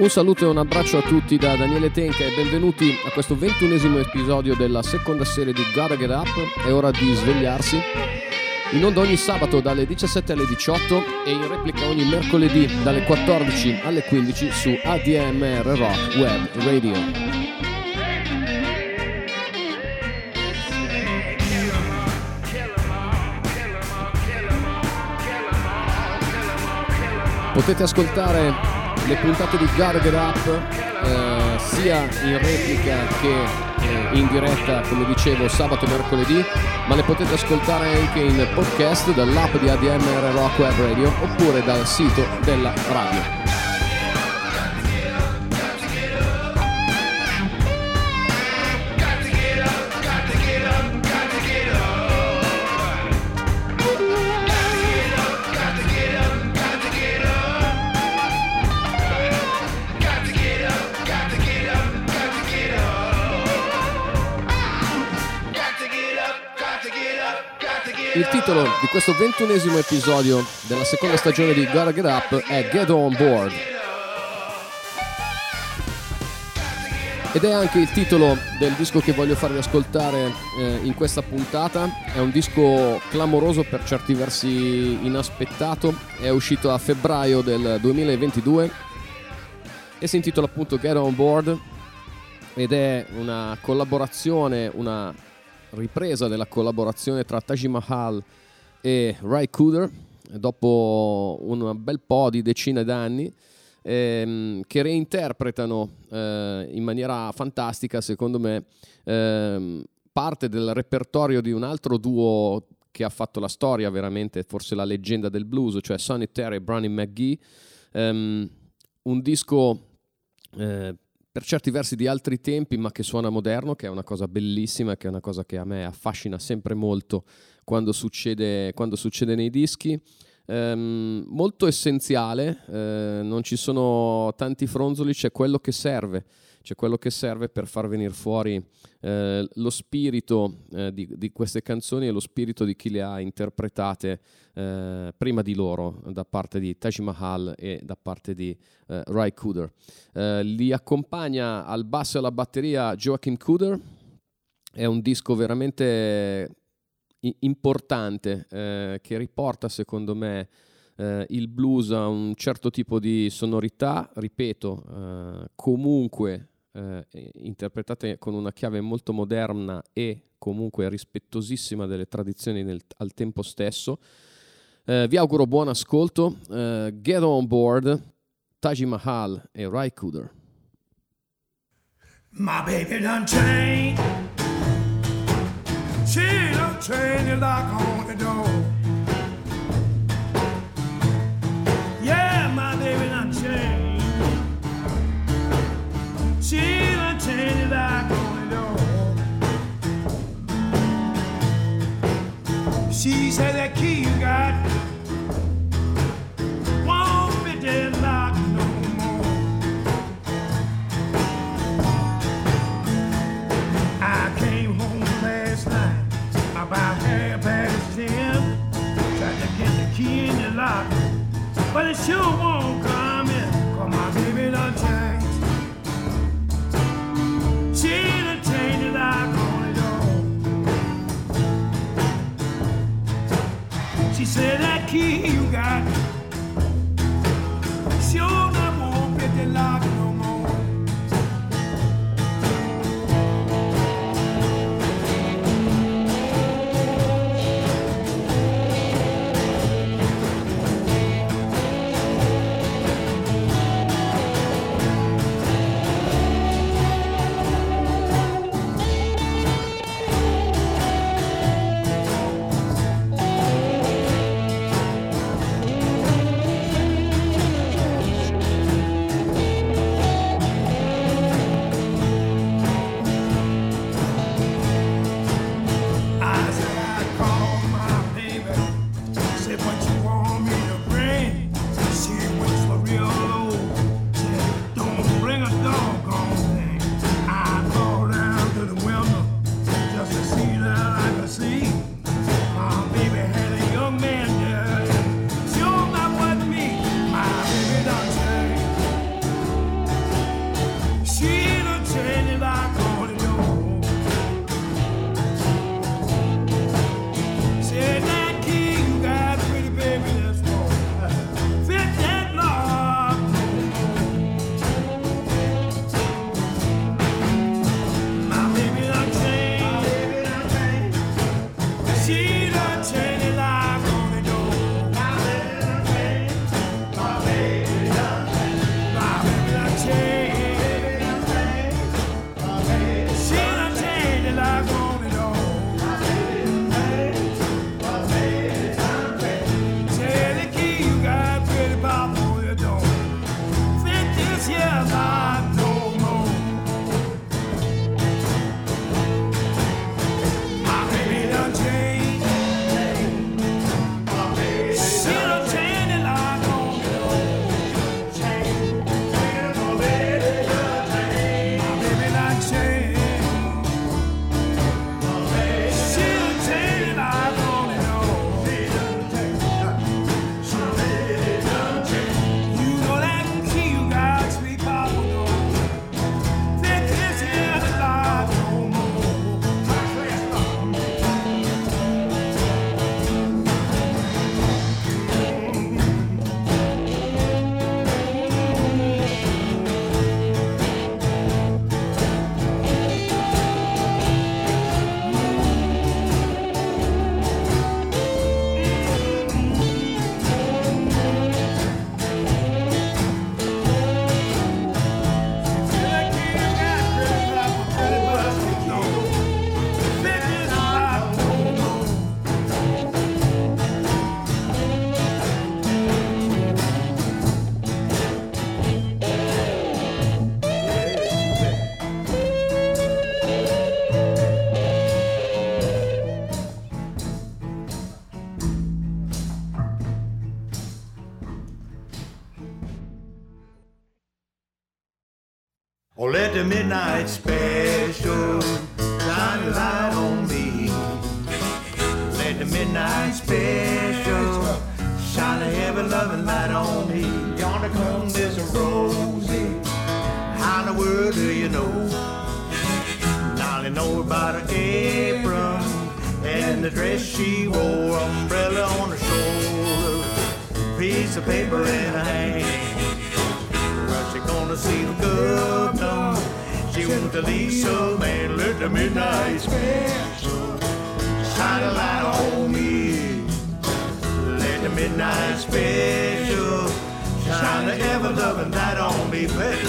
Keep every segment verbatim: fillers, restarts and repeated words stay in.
Un saluto e un abbraccio a tutti da Daniele Tenca e benvenuti a questo ventunesimo episodio della seconda serie di Gotta Get Up, è ora di svegliarsi, in onda ogni sabato dalle diciassette alle diciotto e in replica ogni mercoledì dalle quattordici alle quindici su A D M R Rock Web Radio. Potete ascoltare le puntate di Gotta Get Up eh, sia in replica che eh, in diretta, come dicevo, sabato e mercoledì, ma le potete ascoltare anche in podcast dall'app di A D M R Rock Web Radio oppure dal sito della radio. Il titolo di questo ventunesimo episodio della seconda stagione di Gotta Get Up è Get On Board. Ed è anche il titolo del disco che voglio farvi ascoltare eh, in questa puntata. È un disco clamoroso, per certi versi inaspettato. È uscito a febbraio del duemilaventidue e si intitola appunto Get On Board ed è una collaborazione, una ripresa della collaborazione tra Taj Mahal e Ry Cooder dopo un bel po' di decine d'anni ehm, che reinterpretano eh, in maniera fantastica, secondo me, ehm, parte del repertorio di un altro duo che ha fatto la storia, veramente forse la leggenda del blues, cioè Sonny Terry e Brownie McGhee. Ehm, un disco eh, per certi versi di altri tempi, ma che suona moderno, che è una cosa bellissima, che è una cosa che a me affascina sempre molto quando succede, quando succede nei dischi. Ehm, molto essenziale, eh, non ci sono tanti fronzoli, c'è quello che serve, c'è quello che serve per far venire fuori eh, lo spirito eh, di, di queste canzoni e lo spirito di chi le ha interpretate eh, prima di loro, da parte di Taj Mahal e da parte di eh, Ry Cooder. Eh, li accompagna al basso e alla batteria Joachim Cooder. È un disco veramente importante eh, che riporta, secondo me, Uh, il blues ha un certo tipo di sonorità, ripeto, uh, comunque uh, interpretate con una chiave molto moderna e comunque rispettosissima delle tradizioni nel, al tempo stesso. Uh, vi auguro buon ascolto. Uh, Get On Board, Taj Mahal e Ry Cooder. My baby done changed. She done changed the lock on the door. My baby done changed. She done changed it like on the door. She said that key you got won't fit that lock no more. I came home last night about half past ten, tried to get the key in the lock, but it sure won't come in, 'cause my baby done changed. She done changed the lock on the door. She said that key you got sure that won't fit the lock no more. Or let the midnight special shine light on me. Let the midnight special shine a heavy loving light on me. Yonder comes this Rosie, how in the world do you know? Now they know about her apron and the dress she wore, umbrella on her shoulder, piece of paper in her hand. She gonna see the governor. She went to Lisa, man. Let the midnight special shine a light on me. Let the midnight special shine an ever-loving light on me, baby.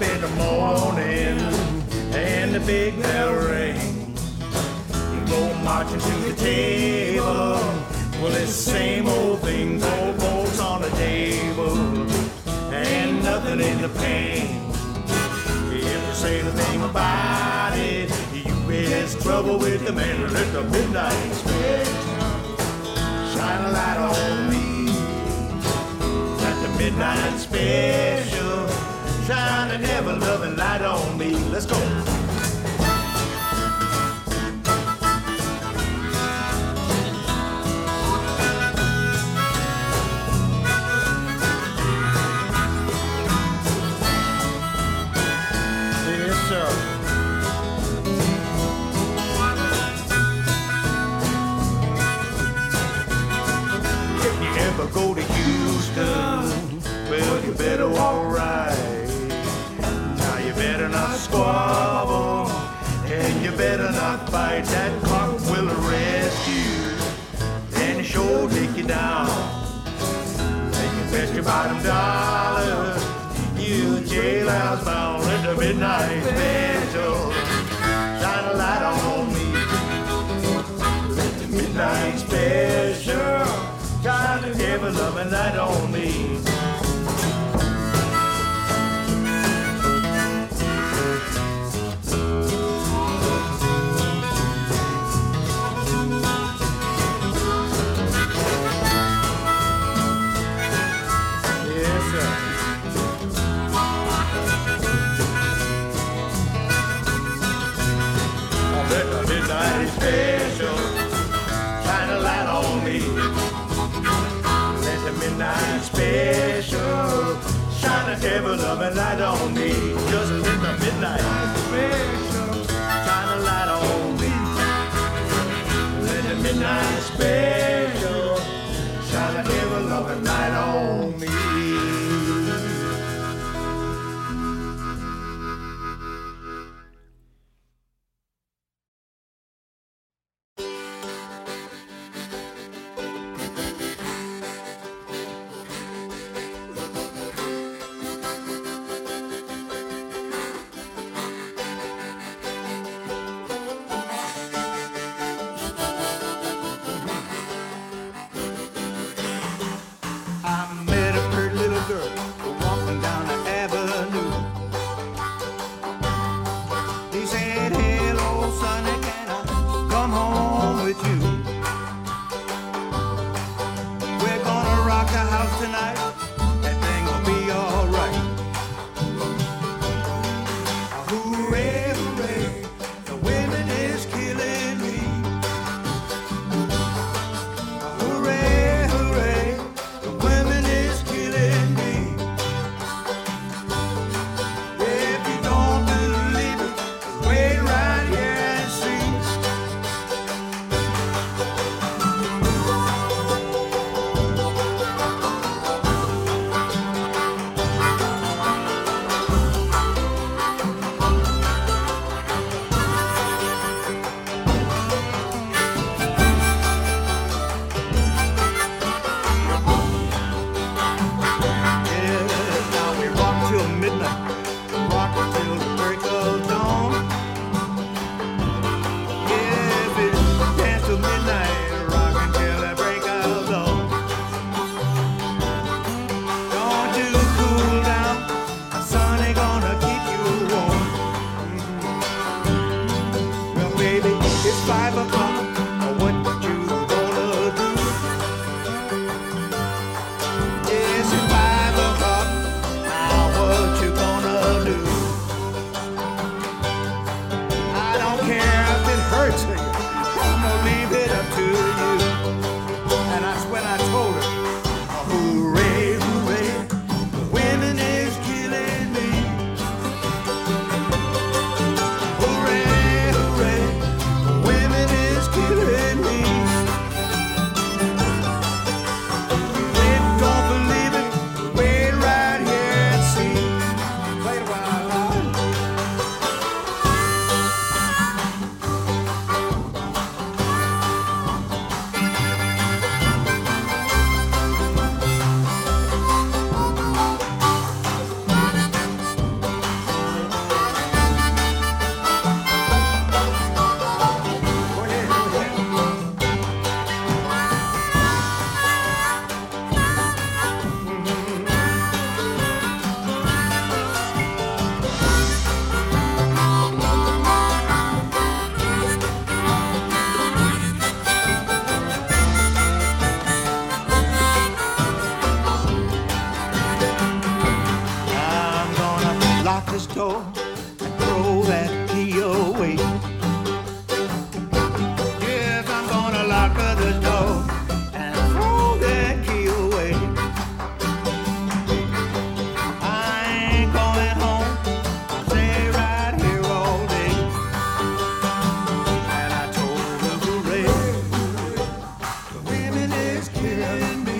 In the morning and the big bell rings, you go marching to the table. Well, it's the same old thing, old folks on the table and nothing in the pan. If you say the thing about it, you best trouble with the man. Let the midnight special shine a light on me. Let the midnight special shine an ever-loving light on me. Let's go. Yes, sir. If you ever go to Houston, well, you better all right. Squabble, and you better not fight. That clock will arrest you, and it sure take you down. Take your best your bottom dollar, you jailhouse bound. Let the midnight special shine a light on me. Let the midnight special shine an ever-loving light on me. Special, shine a light on me. Let the midnight special shine a ever-loving light on me. Just let the midnight special shine a light on me. Let the midnight special shine a ever-loving light on me. floor and throw that key away. Yes, I'm gonna lock the door and throw that key away. I ain't going home, I'll stay right here all day. And I told the parade, the women is killing me.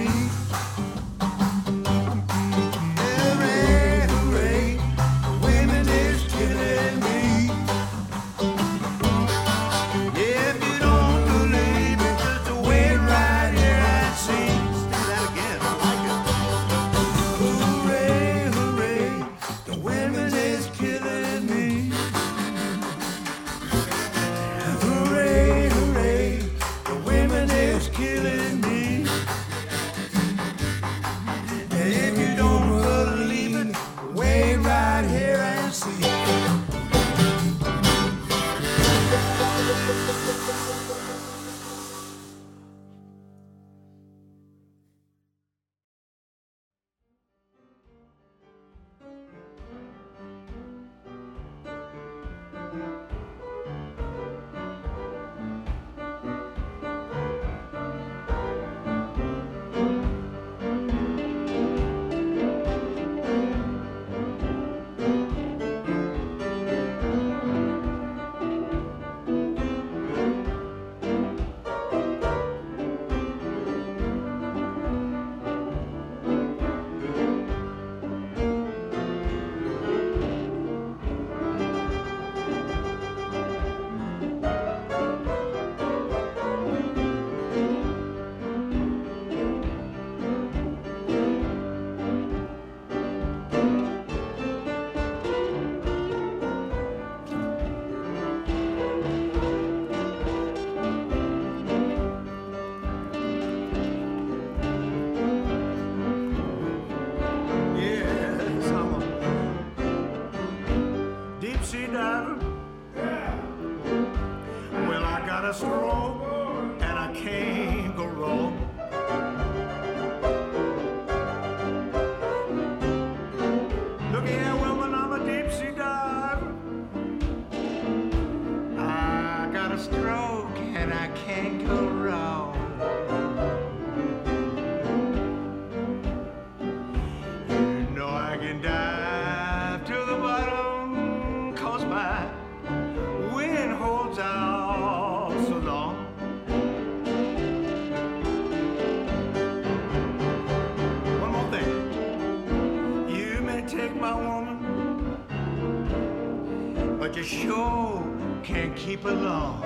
Keep along.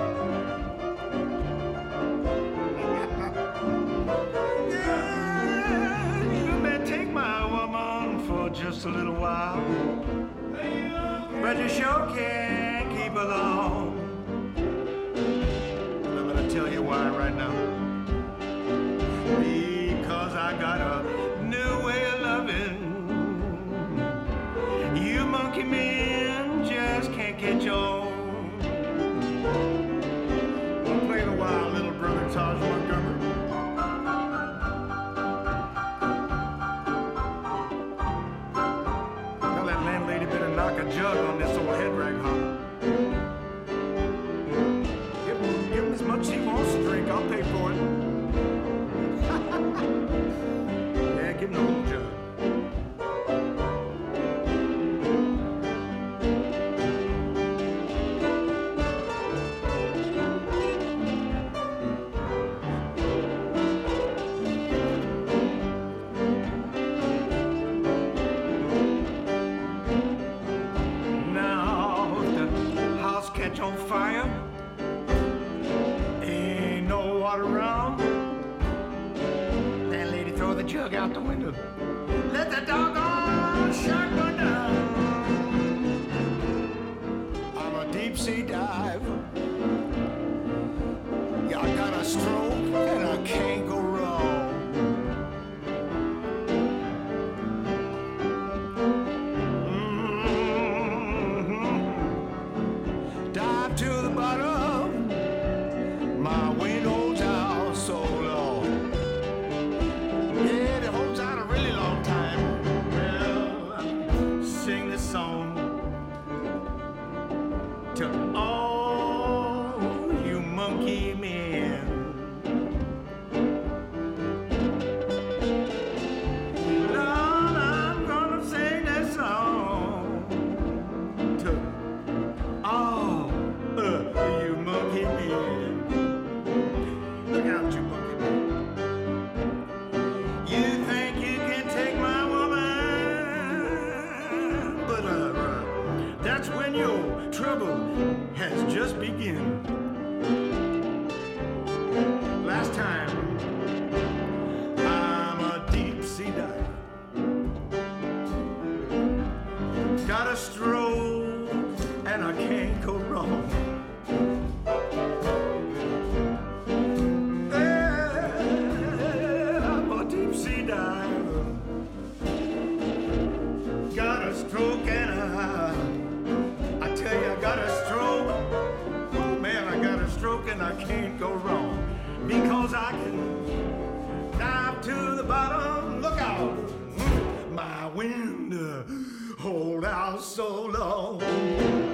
Yeah, you may take my woman for just a little while, but you sure can't keep along. And I'm gonna tell you why right now. Because I got a new way of loving. You monkey men just can't get your. Taj Mahal. Tell that landlady better knock a jug on this old head rag hop. Give him, give him as much he wants to drink. I'll pay for it. Yeah, give him the whole jug. Song around so long. So long.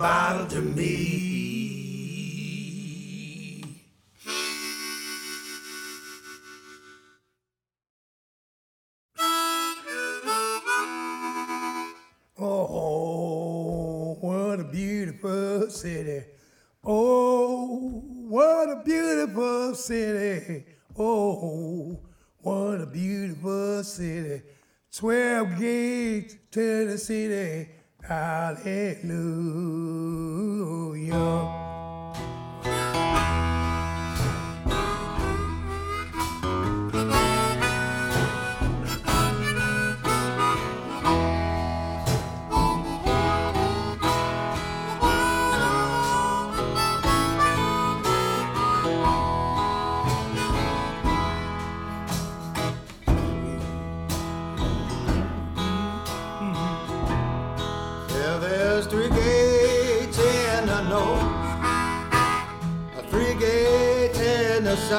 bottle to me. Oh, what a beautiful city. Oh, what a beautiful city. Oh, what a beautiful city. Twelve gates to the city. Hallelujah.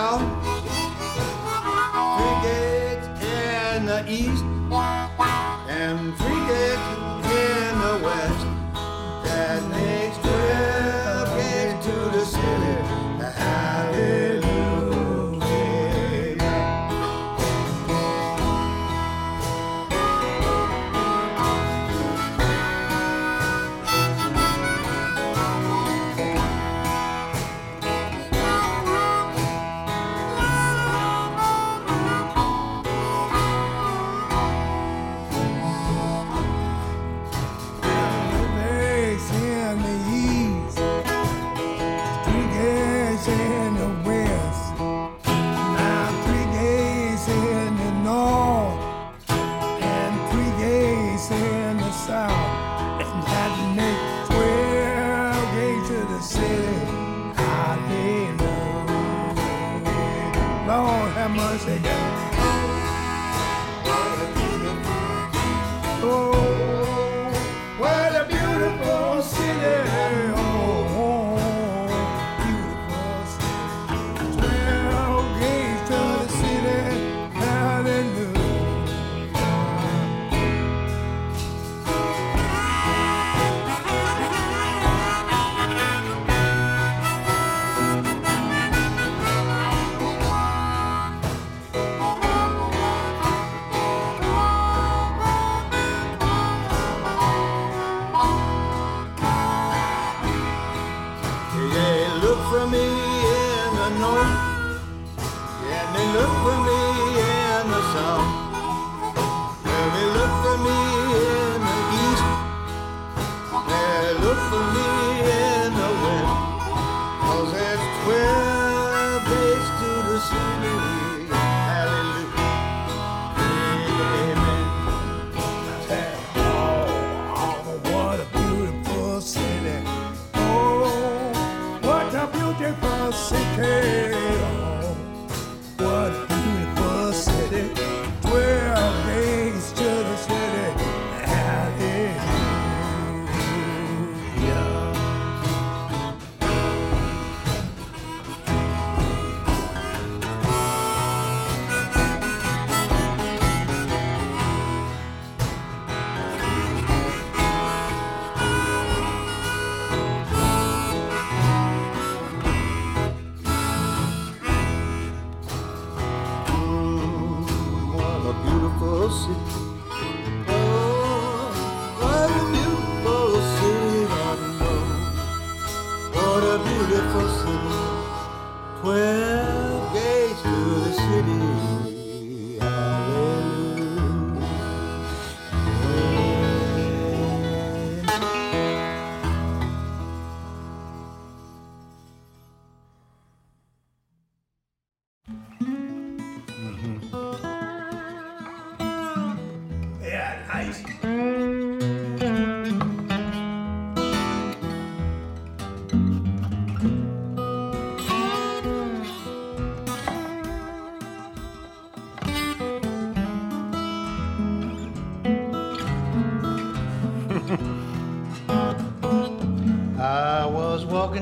South, three gates in the east, and three gates in the west. That makes twelve gates to the city.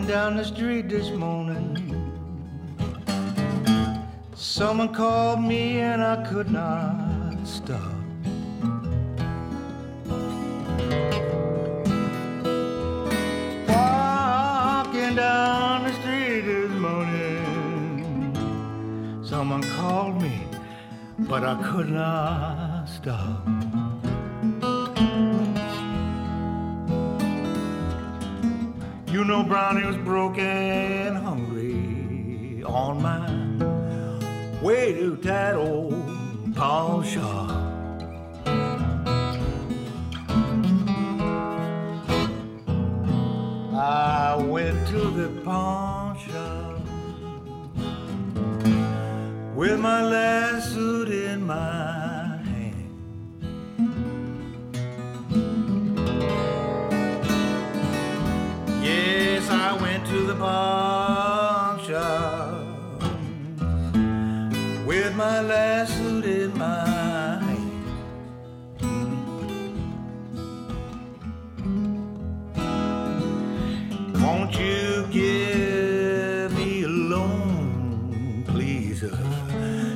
Down the street this morning, someone called me and I could not stop. but I could not stop. You know Brownie was broken and hungry on my way to that old pawn shop. I went to the pawn shop with my last suit in my hand. Yes, I went to the pawn shop with my last suit in my hand. Won't you give me a loan, please? Uh,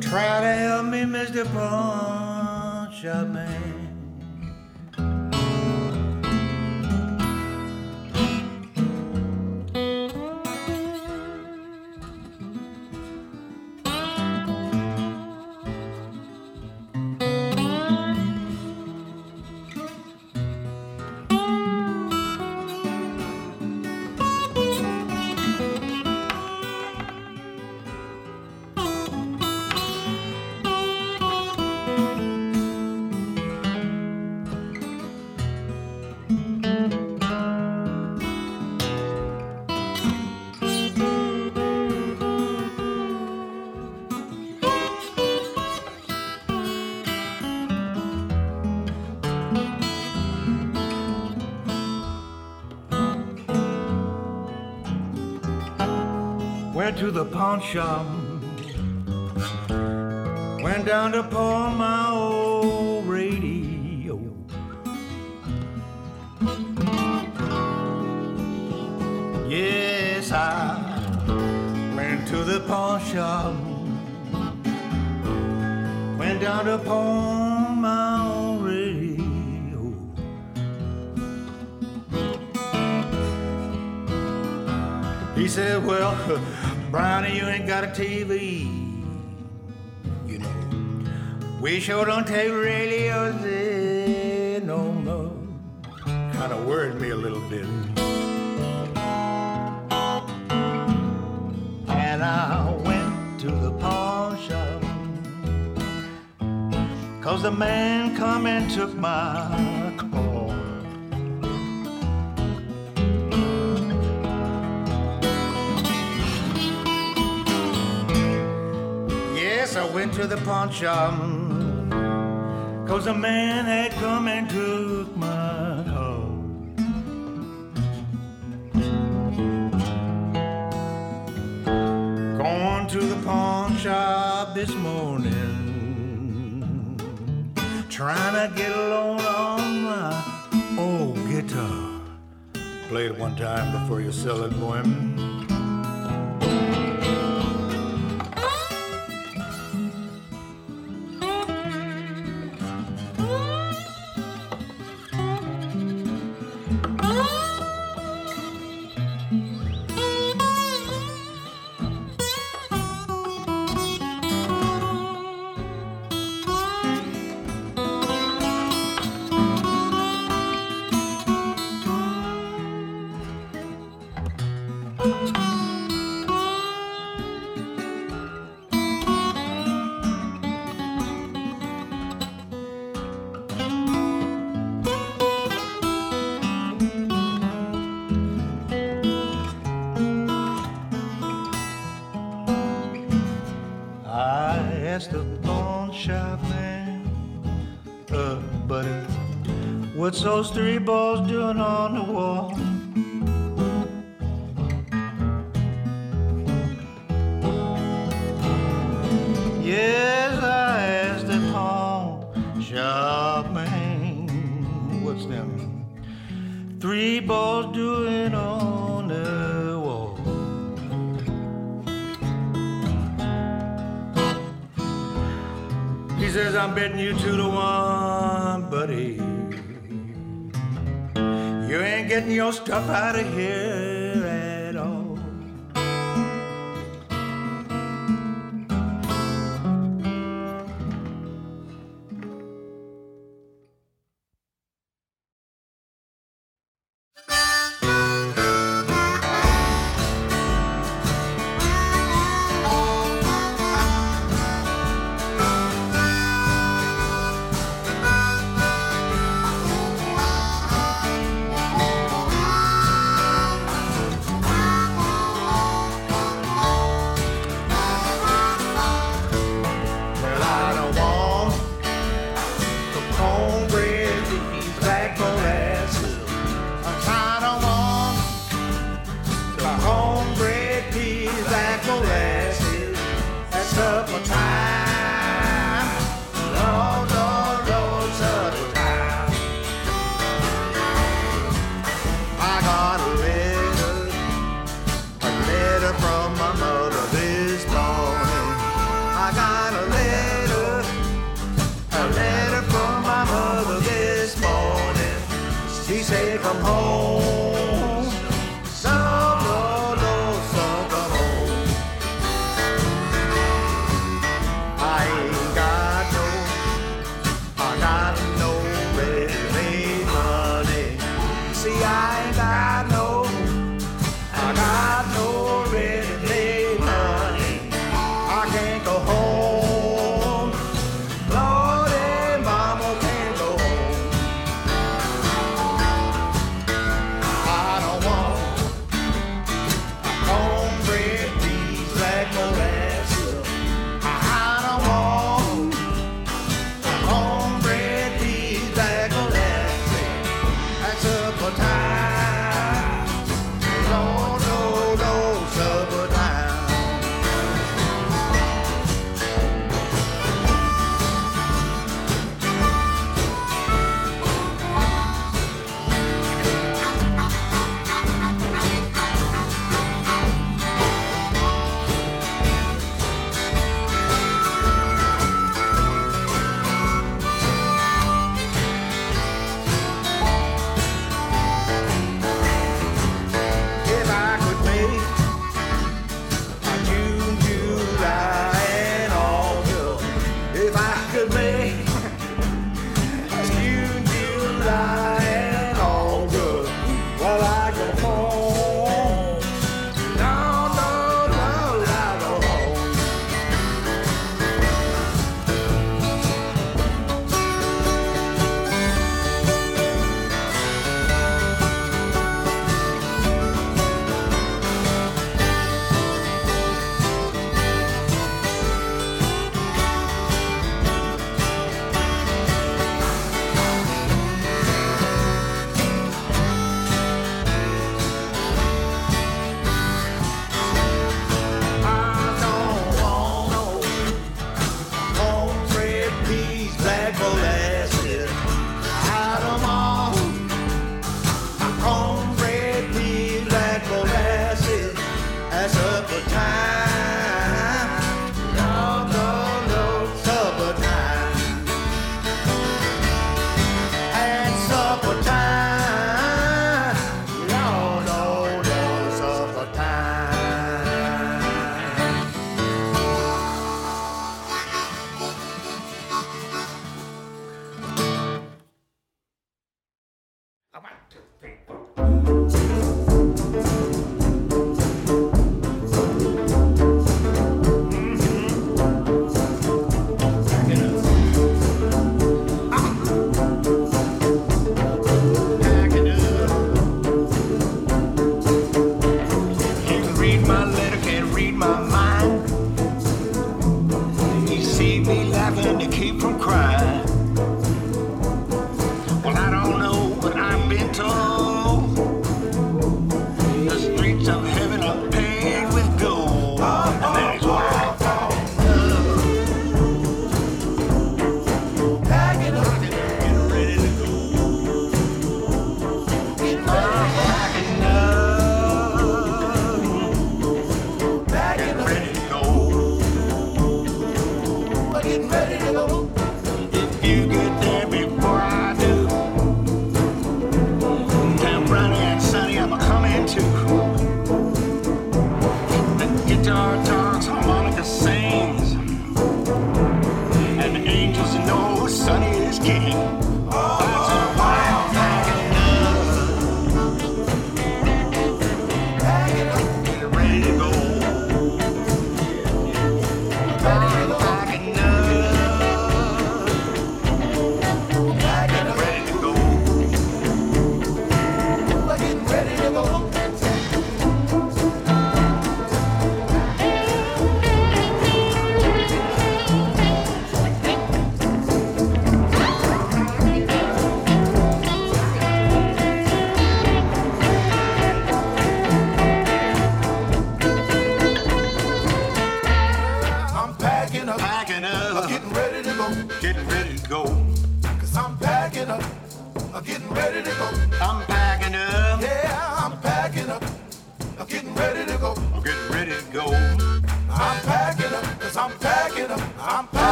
try to help me, Mister Pawn Shop Man. Went to the pawn shop, went down to pawn my old radio. Yes, I went to the pawn shop, went down to pawn my old radio. He said, well, Brownie, you ain't got a T V, you know. We sure don't take radios in no more. Kind of worried me a little bit. And I went to the pawn shop, 'cause the man come and took my call. I went to the pawn shop, 'cause a man had come and took my home. Going to the pawn shop this morning, trying to get a loan on my old guitar. Play it one time before you sell it, boy. What's those three balls doing on the wall? Yes, I asked the pawn shop man, what's them three balls doing on the wall? He says, I'm betting you two to one, buddy. You ain't getting your stuff out of here at all.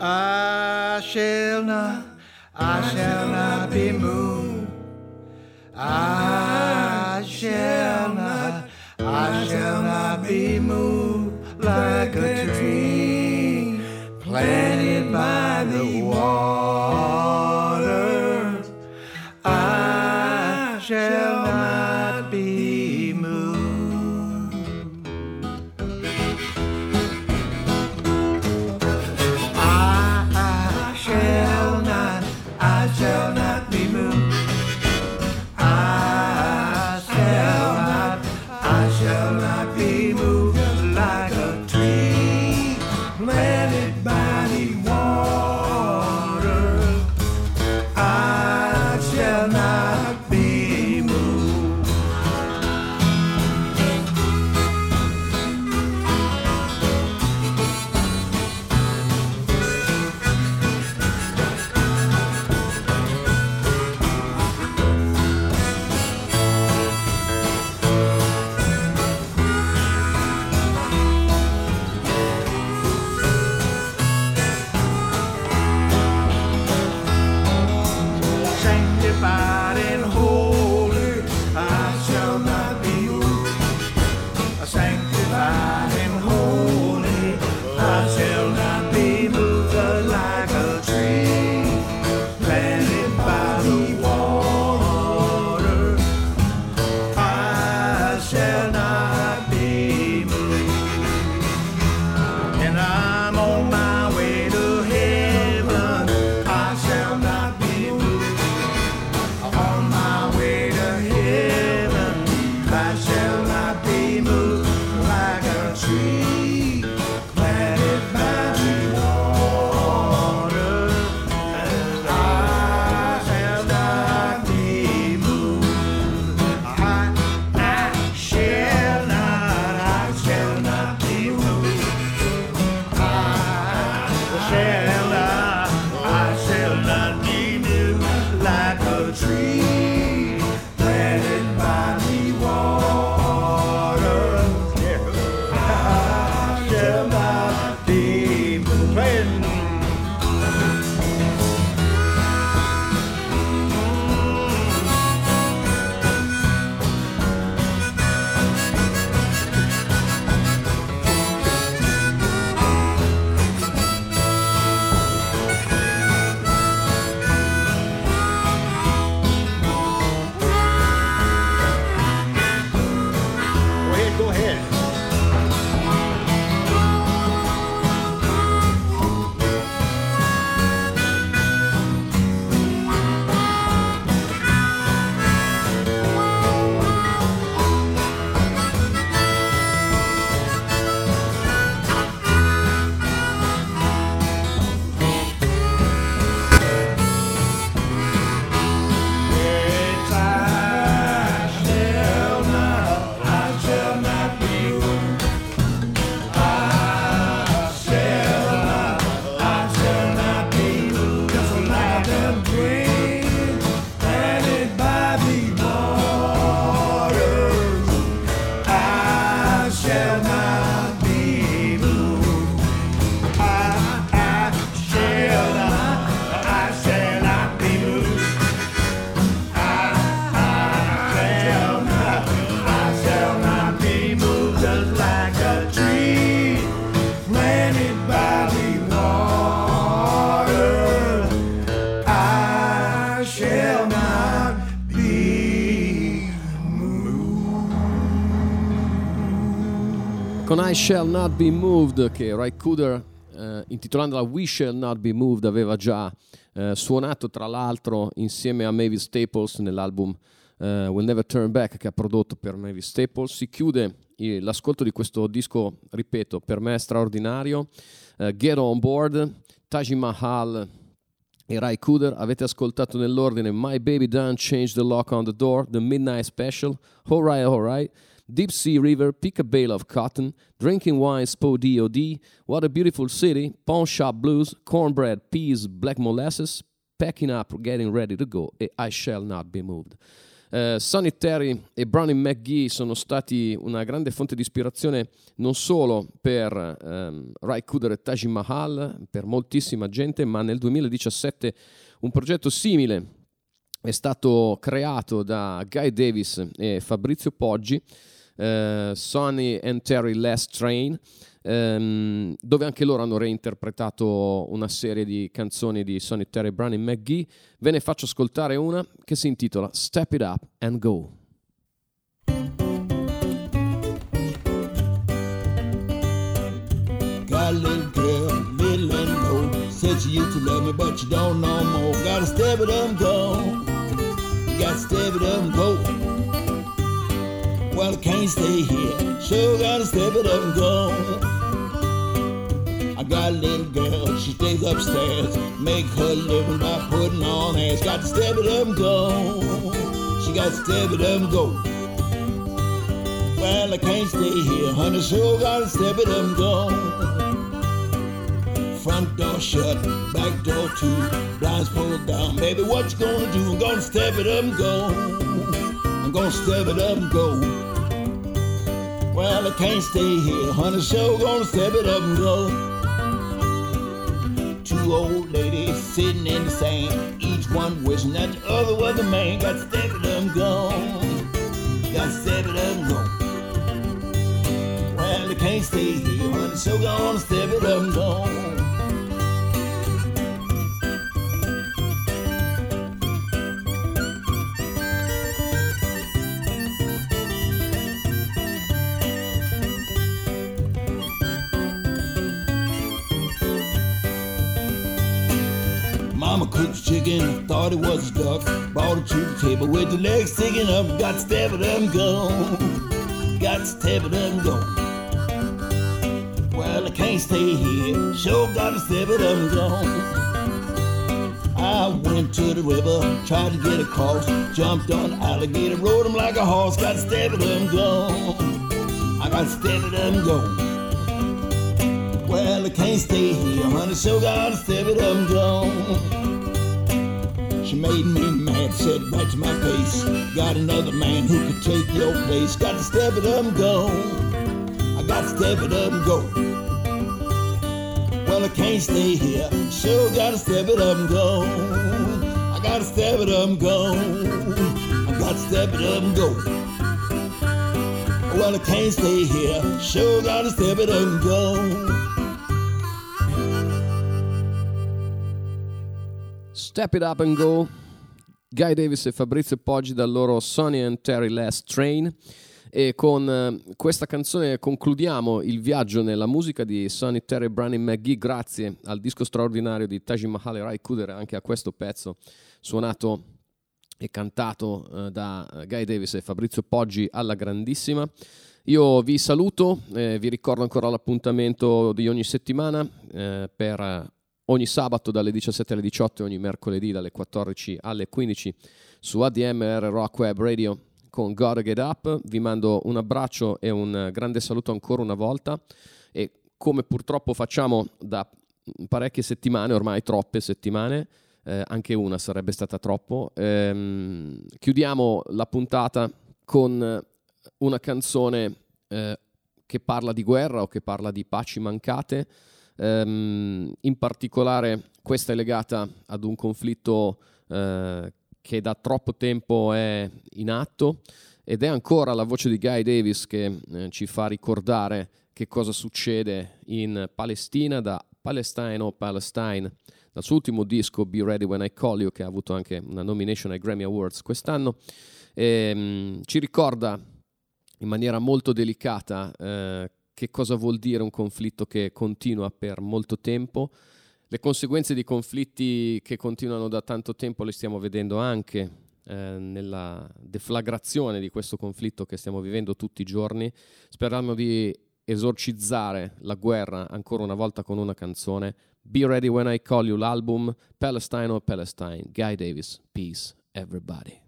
I shall not, I shall not be moved. I shall not, I shall not be moved like a tree planted by the water. I shall not be moved. I, I shall not, I shall not be moved. I shall not, I shall not be moved like a tree planted by the water. I shall not be moved. Sanctified and holy, I shall not be moved. Sanctified and holy, I shall not be moved like a tree planted by the water. I shall not be moved. And I'm on my way to heaven. I shall not be moved. On my way to heaven, I shall not be moved like a tree planted by the water. I shall not be moved. I, I shall not, I shall not be moved. I shall not, I shall not be moved like a tree planted by the water. I shall not be moved. Wait, go ahead. Yes, I shall not, I shall not be moved. I shall not, I shall not be moved like a tree planted by the water. I shall not be moved. I, I shall not, I shall not be moved. I shall not, I shall not be moved just like a tree planted by the water. I shall not be moved. Con I Shall Not Be Moved, che Ry Cooder, eh, intitolandola We Shall Not Be Moved, aveva già eh, suonato, tra l'altro, insieme a Mavis Staples nell'album eh, We'll Never Turn Back, che ha prodotto per Mavis Staples. Si chiude eh, l'ascolto di questo disco, ripeto, per me straordinario. Eh, Get On Board, Taj Mahal e Ry Cooder. Avete ascoltato nell'ordine My Baby Done Change the Lock on the Door, The Midnight Special, All Right, All Right, Deep Sea River, Pick a Bale of Cotton, Drinking Wine, Spo D O D, What a Beautiful City, Pawn Shop Blues, Cornbread, Peas, Black Molasses, Packing Up, Getting Ready to Go e I Shall Not Be Moved. Eh, Sonny Terry e Brownie McGhee sono stati una grande fonte di ispirazione non solo per ehm, Ry Cooder e Taj Mahal, per moltissima gente, ma nel duemiladiciassette un progetto simile è stato creato da Guy Davis e Fabrizio Poggi, eh, Sonny and Terry Last Train, ehm, dove anche loro hanno reinterpretato una serie di canzoni di Sonny Terry e Brownie McGhee. Ve ne faccio ascoltare una che si intitola Step It Up and Go. Golly girl, little and old, said you used to love me but you don't no more. Gotta step it up and go. Got to step it up and go. Well, I can't stay here. Sure gotta step it up and go. I got a little girl, she stays upstairs, make her living by putting on ass. Got to step it up and go. She got to step it up and go. Well, I can't stay here, honey. Sure gotta step it up and go. Front door shut, back door too. Blinds pulled down, baby, what you gonna do? I'm gonna step it up and go. I'm gonna step it up and go. Well, I can't stay here, honey, so gonna step it up and go. Two old ladies sitting in the sand, each one wishing that the other was the man. Gotta step it up and go. Gotta step it up and go. Well, I can't stay here, honey, so gonna step it up and go. Chicken, thought it was a duck, brought it to the table with the legs sticking up. Got to step it up and go. Got to step it up and go. Well, I can't stay here, sure gotta step it up and go. I went to the river, tried to get across, jumped on an alligator, rode him like a horse. Got to step it up and go. I got to step it up and go. Well, I can't stay here, honey, sure gotta step it up and go. She made me mad, said right to my face, got another man who could take your place. Got to step it up and go. I got to step it up and go. Well, I can't stay here, sure got to step it up and go. I got to step it up and go. I got to step it up and go. Well, I can't stay here, sure got to step it up and go. Step It Up and Go, Guy Davis e Fabrizio Poggi dal loro Sonny and Terry Last Train. E con questa canzone concludiamo il viaggio nella musica di Sonny Terry e Brownie McGhee, grazie al disco straordinario di Taj Mahal e Ry Cooder, anche a questo pezzo suonato e cantato da Guy Davis e Fabrizio Poggi alla grandissima. Io vi saluto, eh, vi ricordo ancora l'appuntamento di ogni settimana eh, per... ogni sabato dalle diciassette alle diciotto e ogni mercoledì dalle quattordici alle quindici su A D M R Rock Web Radio con Gotta Get Up. Vi mando un abbraccio e un grande saluto ancora una volta, e come purtroppo facciamo da parecchie settimane, ormai troppe settimane, eh, anche una sarebbe stata troppo, ehm, chiudiamo la puntata con una canzone eh, che parla di guerra o che parla di paci mancate. Um, in particolare questa è legata ad un conflitto uh, che da troppo tempo è in atto, ed è ancora la voce di Guy Davis che eh, ci fa ricordare che cosa succede in Palestina, da Palestine o Palestine, dal suo ultimo disco Be Ready When I Call You, che ha avuto anche una nomination ai Grammy Awards quest'anno. E, um, ci ricorda in maniera molto delicata eh, che cosa vuol dire un conflitto che continua per molto tempo. Le conseguenze di conflitti che continuano da tanto tempo le stiamo vedendo anche eh, nella deflagrazione di questo conflitto che stiamo vivendo tutti i giorni. Speriamo di esorcizzare la guerra ancora una volta con una canzone. Be Ready When I Call You, l'album Palestine or Palestine, Guy Davis. Peace everybody.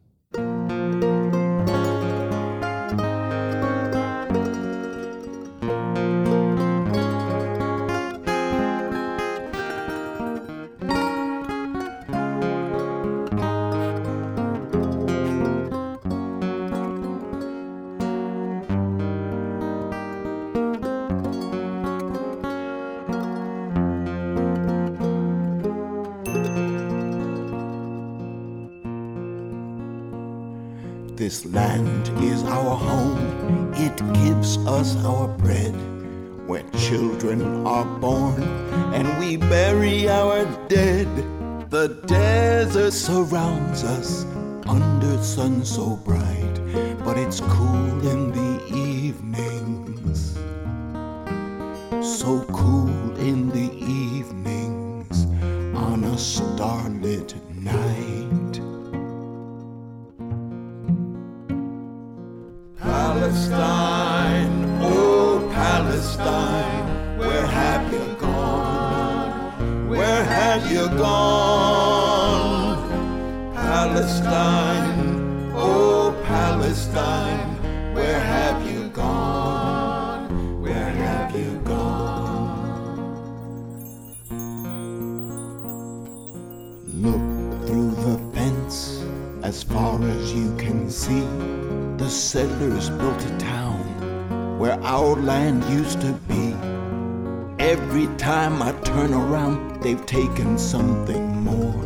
This land is our home, it gives us our bread, where children are born and we bury our dead. The desert surrounds us under sun so bright, but it's cool in the evenings, so cool in the evenings on a starlit night. Palestine, oh Palestine, where have you gone? Where have you gone? Palestine, oh Palestine, where have you gone? Where have you gone? Look through the fence as far as you can see. The settlers built a town where our land used to be. Every time I turn around, they've taken something more,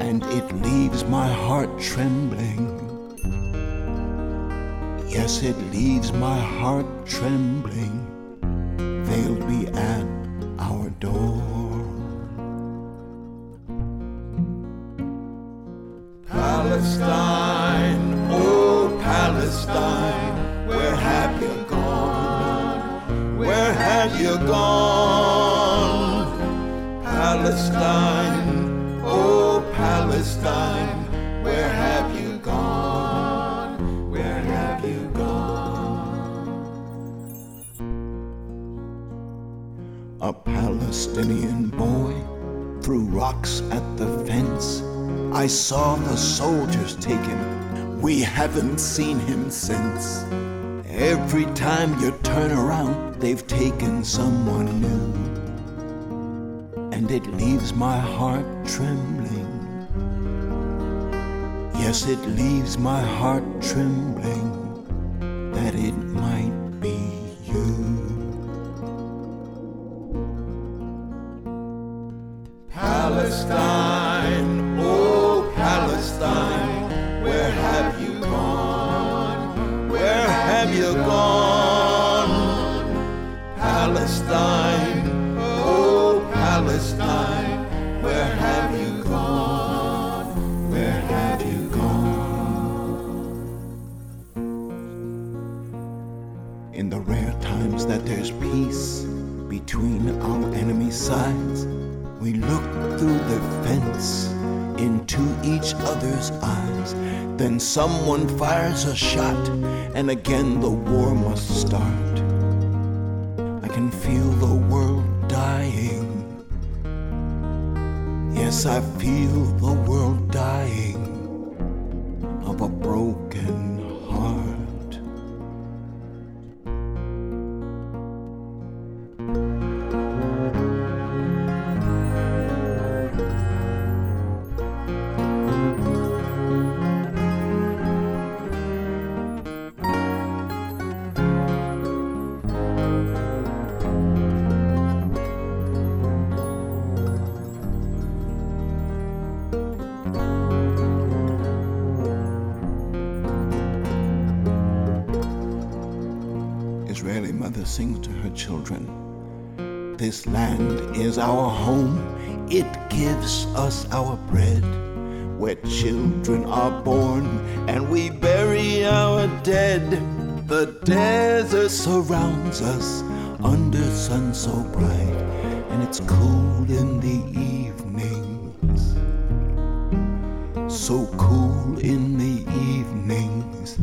and it leaves my heart trembling. Yes, it leaves my heart trembling. They'll be at our door. Palestine, oh Palestine, where have you gone? Where have you gone? Palestine, oh Palestine, where have you gone? Where have you gone? A Palestinian boy threw rocks at the fence. I saw the soldiers take him. We haven't seen him since. Every time you turn around, they've taken someone new, and it leaves my heart trembling. Yes, it leaves my heart trembling that it might be you. Palestine, Palestine, where have you gone? Where have you gone? Palestine, oh Palestine, where have you gone? Where have you gone? In the rare times that there's peace between our enemy sides, we look through the fence into each other's eyes. Then someone fires a shot, and again the war must start. I can feel the world dying. Yes, I feel the world dying of a broken heart. Children, this land is our home, it gives us our bread, where children are born and we bury our dead. The desert surrounds us under sun so bright, and it's cool in the evenings, so cool in the evenings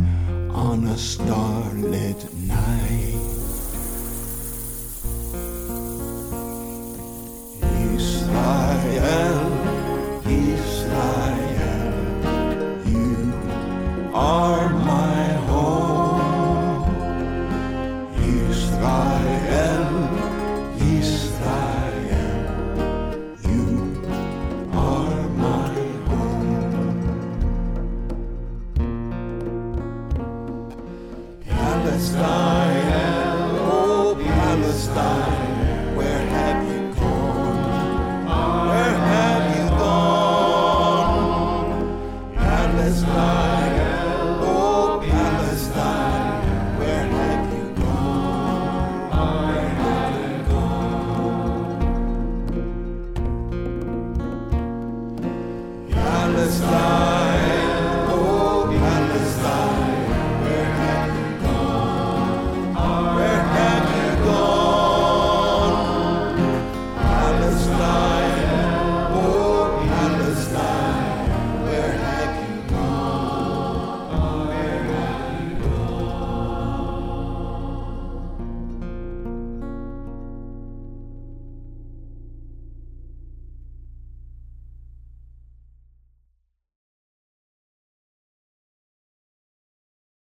on a starlit night.